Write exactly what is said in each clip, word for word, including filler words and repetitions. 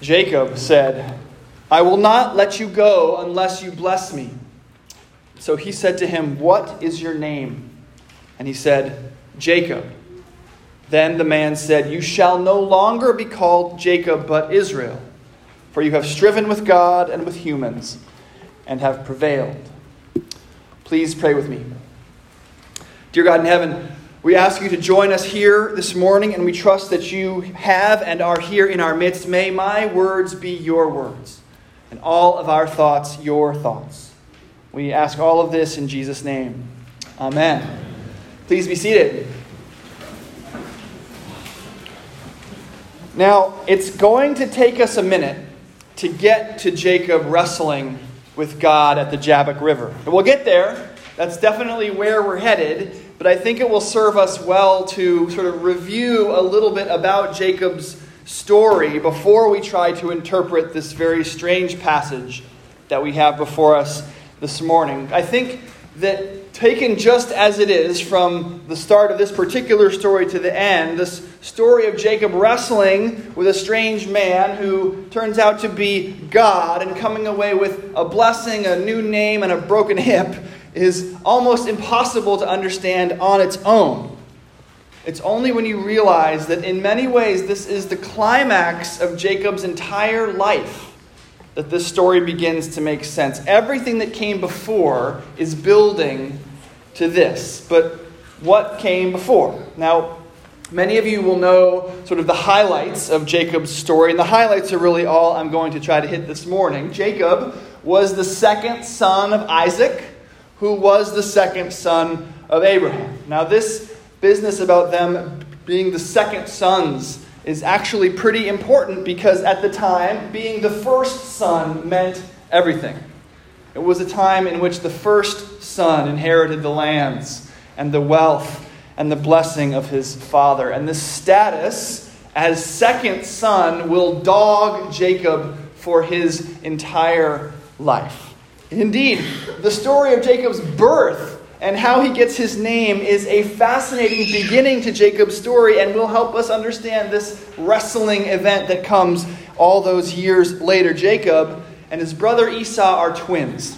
Jacob said, I will not let you go unless you bless me. So he said to him, what is your name? And he said, Jacob. Then the man said, you shall no longer be called Jacob, but Israel, for you have striven with God and with humans and have prevailed. Please pray with me. Dear God in heaven, we ask you to join us here this morning, and we trust that you have and are here in our midst. May my words be your words, and all of our thoughts your thoughts. We ask all of this in Jesus' name. Amen. Please be seated. Now, it's going to take us a minute to get to Jacob wrestling with God at the Jabbok River. And we'll get there. That's definitely where we're headed. But I think it will serve us well to sort of review a little bit about Jacob's story before we try to interpret this very strange passage that we have before us this morning. I think that taken just as it is from the start of this particular story to the end, this story of Jacob wrestling with a strange man who turns out to be God and coming away with a blessing, a new name, and a broken hip is almost impossible to understand on its own. It's only when you realize that in many ways this is the climax of Jacob's entire life that this story begins to make sense. Everything that came before is building to this. But what came before? Now, many of you will know sort of the highlights of Jacob's story, and the highlights are really all I'm going to try to hit this morning. Jacob was the second son of Isaac, who was the second son of Abraham. Now, this business about them being the second sons is actually pretty important, because at the time, being the first son meant everything. It was a time in which the first son inherited the lands and the wealth and the blessing of his father. And this status as second son will dog Jacob for his entire life. Indeed, the story of Jacob's birth and how he gets his name is a fascinating beginning to Jacob's story, and will help us understand this wrestling event that comes all those years later. Jacob and his brother Esau are twins,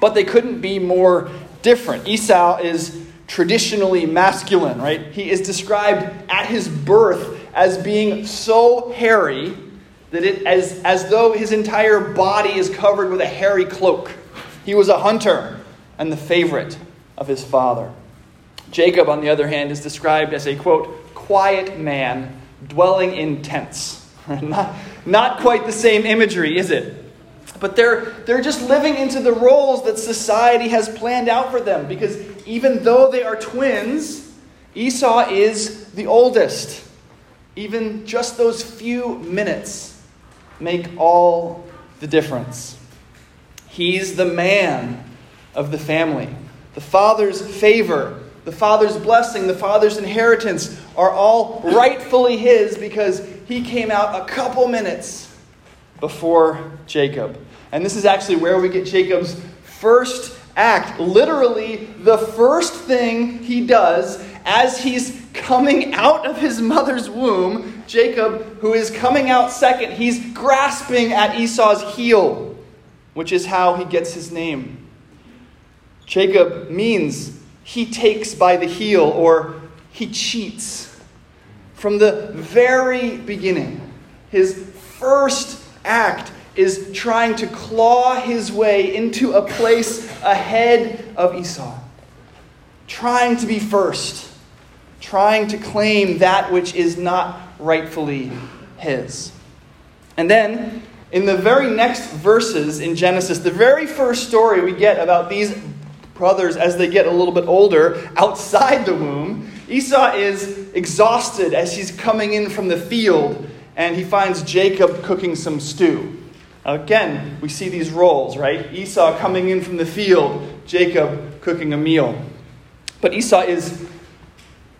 but they couldn't be more different. Esau is traditionally masculine, right? He is described at his birth as being so hairy that it as, as though his entire body is covered with a hairy cloak. He was a hunter and the favorite of his father. Jacob, on the other hand, is described as a, quote, quiet man dwelling in tents. not, not quite the same imagery, is it? But they're, they're just living into the roles that society has planned out for them, because even though they are twins, Esau is the oldest. Even just those few minutes make all the difference. He's the man of the family. The father's favor, the father's blessing, the father's inheritance are all rightfully his, because he came out a couple minutes before Jacob. And this is actually where we get Jacob's first act. Literally, the first thing he does as he's coming out of his mother's womb, Jacob, who is coming out second, he's grasping at Esau's heel, which is how he gets his name. Jacob means he takes by the heel, or he cheats. From the very beginning, his first act is trying to claw his way into a place ahead of Esau, trying to be first, trying to claim that which is not rightfully his. And then, in the very next verses in Genesis, the very first story we get about these brothers as they get a little bit older outside the womb, Esau is exhausted as he's coming in from the field, and he finds Jacob cooking some stew. Again, we see these roles, right? Esau coming in from the field, Jacob cooking a meal. But Esau is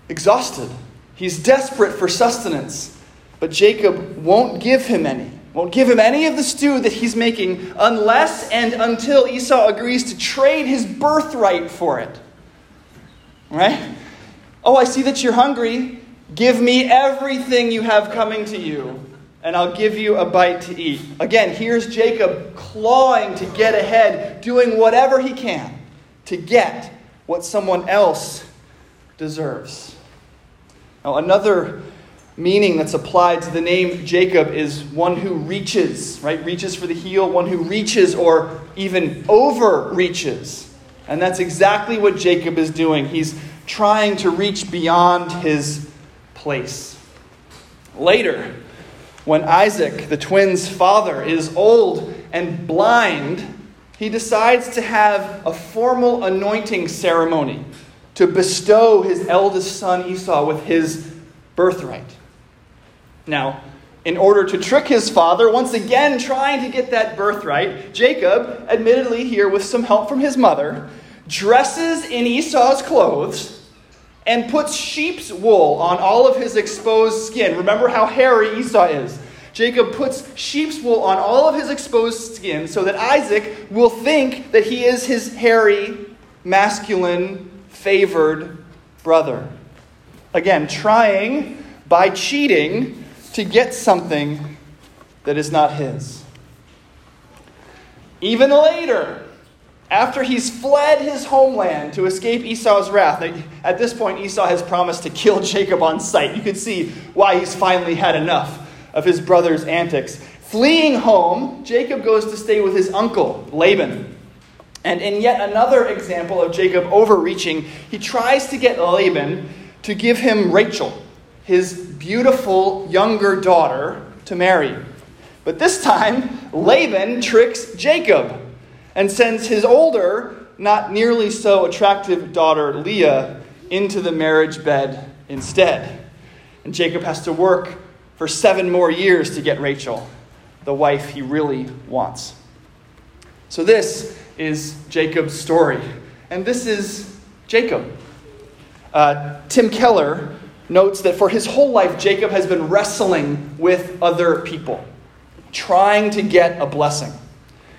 exhausted. He's desperate for sustenance, but Jacob won't give him any. Won't give him any of the stew that he's making unless and until Esau agrees to trade his birthright for it. Right? Oh, I see that you're hungry. Give me everything you have coming to you. and I'll give you a bite to eat. Again, here's Jacob clawing to get ahead, doing whatever he can to get what someone else deserves. Now, another meaning that's applied to the name Jacob is one who reaches, right? Reaches for the heel, one who reaches or even overreaches. And that's exactly what Jacob is doing. He's trying to reach beyond his place. Later, when Isaac, the twins' father, is old and blind, he decides to have a formal anointing ceremony to bestow his eldest son Esau with his birthright. Now, in order to trick his father, once again trying to get that birthright, Jacob, admittedly here with some help from his mother, dresses in Esau's clothes and puts sheep's wool on all of his exposed skin. Remember how hairy Esau is. Jacob puts sheep's wool on all of his exposed skin so that Isaac will think that he is his hairy, masculine, favored brother. Again, trying by cheating to get something that is not his. Even later, after he's fled his homeland to escape Esau's wrath, at this point Esau has promised to kill Jacob on sight. You can see why he's finally had enough of his brother's antics. Fleeing home, Jacob goes to stay with his uncle, Laban. And in yet another example of Jacob overreaching, he tries to get Laban to give him Rachel, his beautiful younger daughter, to marry. But this time, Laban tricks Jacob and sends his older, not nearly so attractive daughter, Leah, into the marriage bed instead. And Jacob has to work for seven more years to get Rachel, the wife he really wants. So this is Jacob's story. And this is Jacob. Uh, Tim Keller notes that for his whole life, Jacob has been wrestling with other people, trying to get a blessing.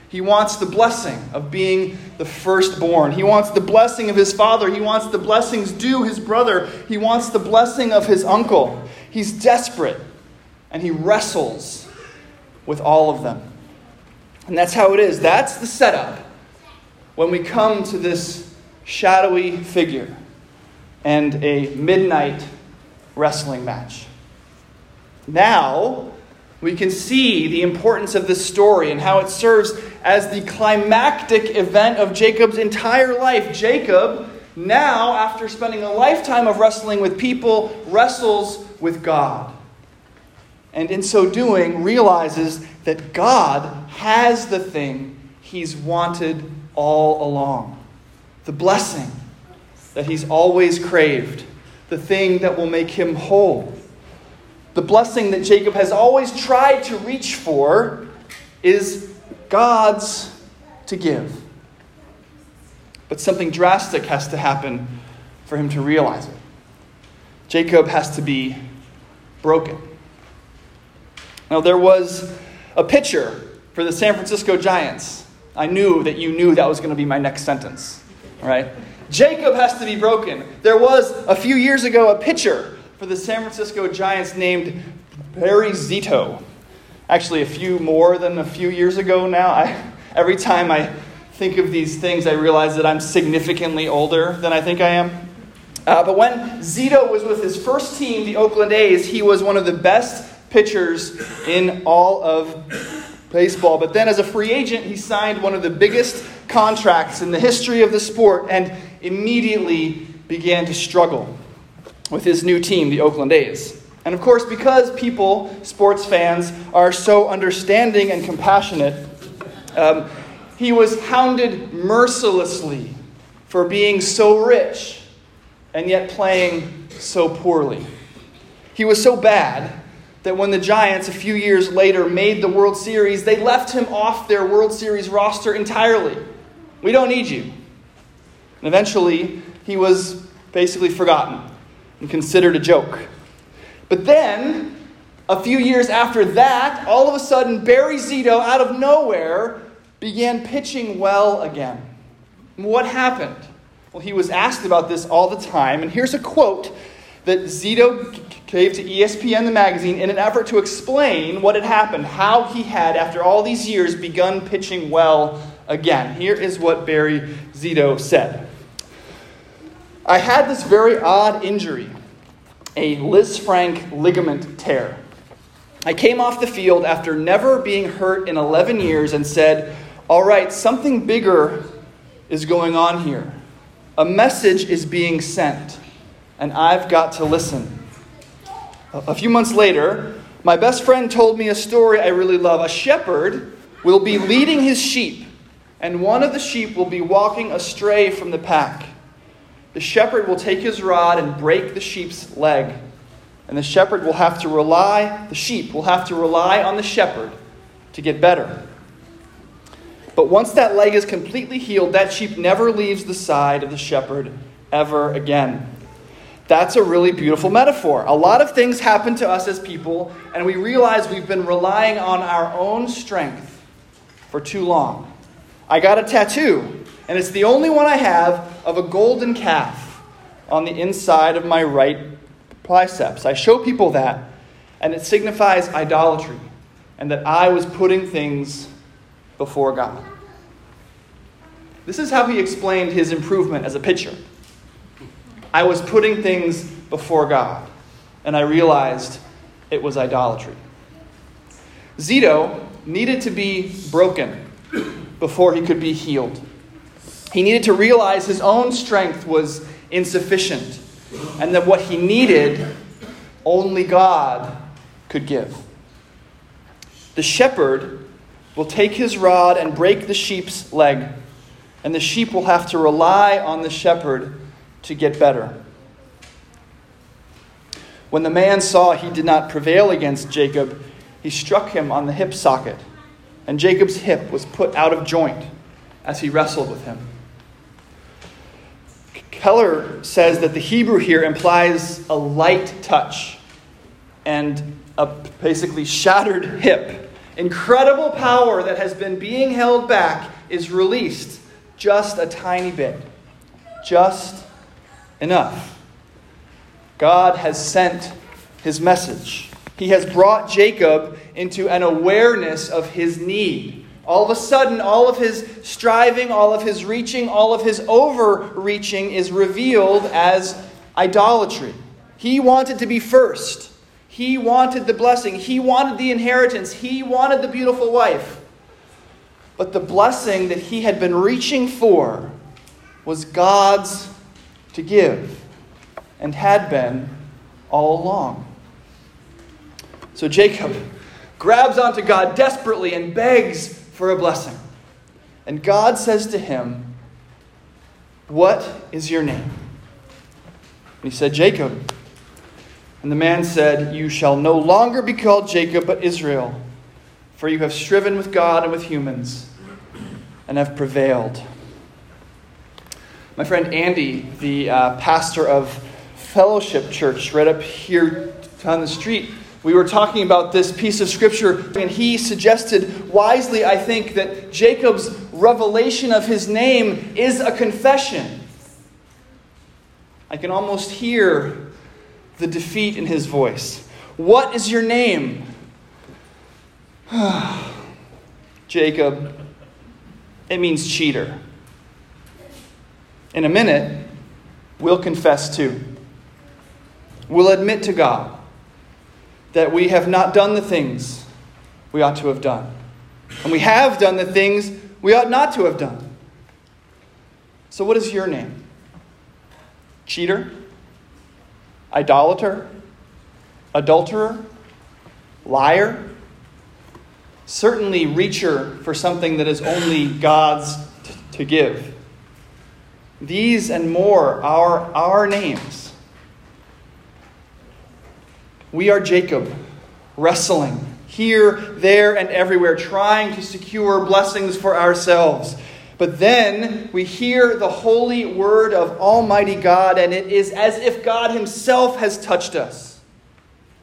He wants the blessing of being the firstborn. He wants the blessing of his father. He wants the blessings due his brother. He wants the blessing of his uncle. He's desperate, and he wrestles with all of them. And that's how it is. That's the setup when we come to this shadowy figure and a midnight wrestling match. Now, we can see the importance of this story and how it serves as the climactic event of Jacob's entire life. Jacob, now, after spending a lifetime of wrestling with people, wrestles with God. And in so doing, realizes that God has the thing he's wanted all along. The blessing that he's always craved. The thing that will make him whole. The blessing that Jacob has always tried to reach for is God's to give. But something drastic has to happen for him to realize it. Jacob has to be broken. Now, there was a pitcher for the San Francisco Giants. I knew that you knew that was going to be my next sentence, right? Jacob has to be broken. There was, a few years ago, a pitcher for the San Francisco Giants named Barry Zito. Actually, a few more than a few years ago now. I, every time I think of these things, I realize that I'm significantly older than I think I am. Uh, but when Zito was with his first team, the Oakland A's, he was one of the best pitchers in all of baseball. But then as a free agent, he signed one of the biggest contracts in the history of the sport and immediately began to struggle with his new team, the Oakland A's. And of course, because people, sports fans, are so understanding and compassionate, um, he was hounded mercilessly for being so rich and yet playing so poorly. He was so bad that when the Giants a few years later made the World Series, they left him off their World Series roster entirely. We don't need you. And eventually, he was basically forgotten and considered a joke. But then, a few years after that, all of a sudden, Barry Zito, out of nowhere, began pitching well again. And what happened? Well, he was asked about this all the time, and here's a quote that Zito gave to E S P N, the magazine, in an effort to explain what had happened, how he had, after all these years, begun pitching well again. Here is what Barry Zito said. I had this very odd injury, a Liz Frank ligament tear. I came off the field after never being hurt in eleven years and said, all right, something bigger is going on here. A message is being sent, and I've got to listen. A few months later, my best friend told me a story I really love. A shepherd will be leading his sheep, and one of the sheep will be walking astray from the pack. The shepherd will take his rod and break the sheep's leg, and the shepherd will have to rely, the sheep will have to rely on the shepherd to get better. But once that leg is completely healed, that sheep never leaves the side of the shepherd ever again. That's a really beautiful metaphor. A lot of things happen to us as people, and we realize we've been relying on our own strength for too long. I got a tattoo, and it's the only one I have, of a golden calf on the inside of my right biceps. I show people that, and it signifies idolatry, and that I was putting things before God. This is how he explained his improvement as a pitcher. I was putting things before God, and I realized it was idolatry. Zito needed to be broken before he could be healed. He needed to realize his own strength was insufficient, and that what he needed, only God could give. The shepherd will take his rod and break the sheep's leg, and the sheep will have to rely on the shepherd to get better. When the man saw he did not prevail against Jacob, he struck him on the hip socket, and Jacob's hip was put out of joint as he wrestled with him. Keller says that the Hebrew here implies a light touch and a basically shattered hip. Incredible power that has been being held back is released just a tiny bit. Just enough. God has sent his message. He has brought Jacob into an awareness of his need. All of a sudden, all of his striving, all of his reaching, all of his overreaching is revealed as idolatry. He wanted to be first. He wanted the blessing. He wanted the inheritance. He wanted the beautiful wife. But the blessing that he had been reaching for was God's to give, and had been all along. So Jacob grabs onto God desperately and begs for a blessing. And God says to him, what is your name? And he said, Jacob. And the man said, you shall no longer be called Jacob, but Israel, for you have striven with God and with humans, and have prevailed. My friend Andy, the uh, pastor of Fellowship Church, right up here on the street, we were talking about this piece of scripture, and he suggested wisely, I think, that Jacob's revelation of his name is a confession. I can almost hear the defeat in his voice. What is your name? Jacob. It means cheater. In a minute, we'll confess too. We'll admit to God that we have not done the things we ought to have done. And we have done the things we ought not to have done. So what is your name? Cheater? Idolater? Adulterer? Liar? Certainly reacher for something that is only God's t- to give. These and more are our names. We are Jacob, wrestling here, there, and everywhere, trying to secure blessings for ourselves. But then we hear the holy word of Almighty God, and it is as if God himself has touched us,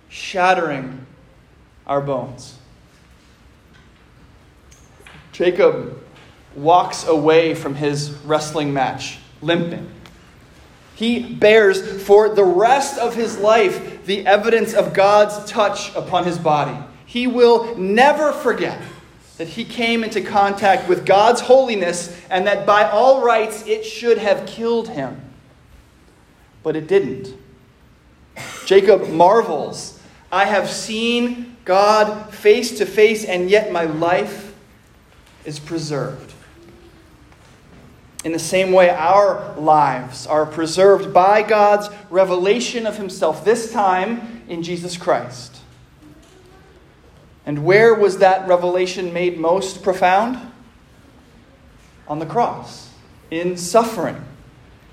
shattering our bones. Jacob walks away from his wrestling match, limping. He bears for the rest of his life the evidence of God's touch upon his body. He will never forget that he came into contact with God's holiness and that by all rights it should have killed him. But it didn't. Jacob marvels. I have seen God face to face, and yet my life is preserved. In the same way, our lives are preserved by God's revelation of himself, this time in Jesus Christ. And where was that revelation made most profound? On the cross, in suffering,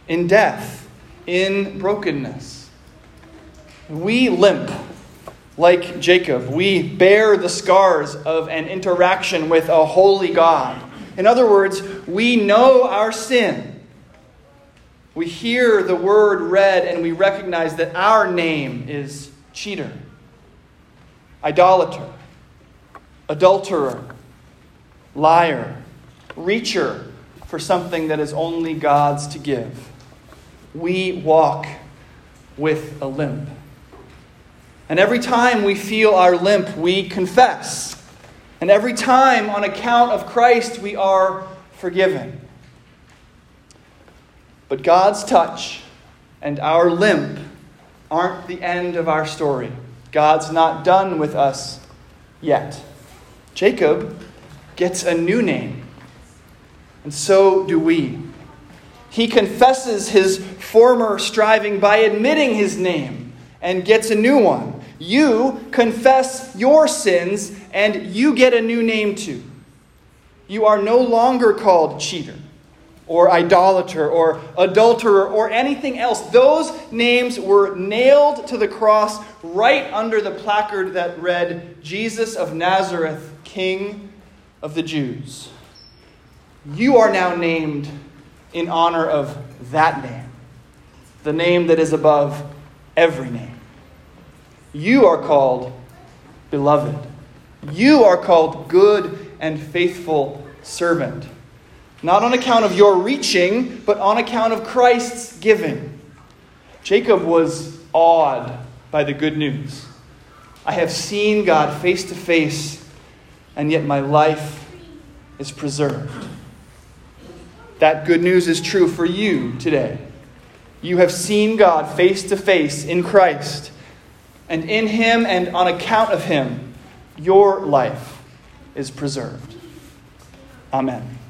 in death, in brokenness. We limp like Jacob. We bear the scars of an interaction with a holy God. In other words, we know our sin. We hear the word read and we recognize that our name is cheater, idolater, adulterer, liar, reacher for something that is only God's to give. We walk with a limp. And every time we feel our limp, we confess. And every time, on account of Christ, we are forgiven. But God's touch and our limp aren't the end of our story. God's not done with us yet. Jacob gets a new name, and so do we. He confesses his former striving by admitting his name and gets a new one. You confess your sins, and you get a new name too. You are no longer called cheater or idolater or adulterer or anything else. Those names were nailed to the cross right under the placard that read, Jesus of Nazareth, King of the Jews. You are now named in honor of that name, the name that is above every name. You are called beloved. You are called good and faithful servant. Not on account of your reaching, but on account of Christ's giving. Jacob was awed by the good news. I have seen God face to face, and yet my life is preserved. That good news is true for you today. You have seen God face to face in Christ, and in him and on account of him, your life is preserved. Amen.